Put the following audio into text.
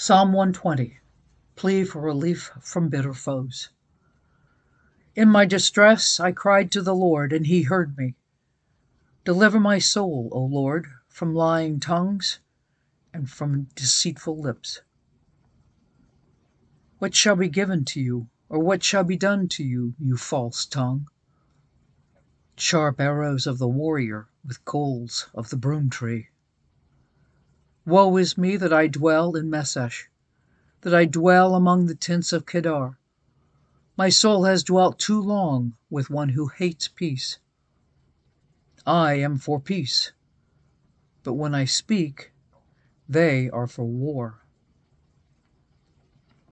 Psalm 120, plea for relief from bitter foes. In my distress I cried to the Lord, and he heard me. Deliver my soul, O Lord, from lying tongues and from deceitful lips. What shall be given to you, or what shall be done to you, you false tongue? Sharp arrows of the warrior with coals of the broom tree. Woe is me that I dwell in Meshech, that I dwell among the tents of Kedar. My soul has dwelt too long with one who hates peace. I am for peace, but when I speak, they are for war.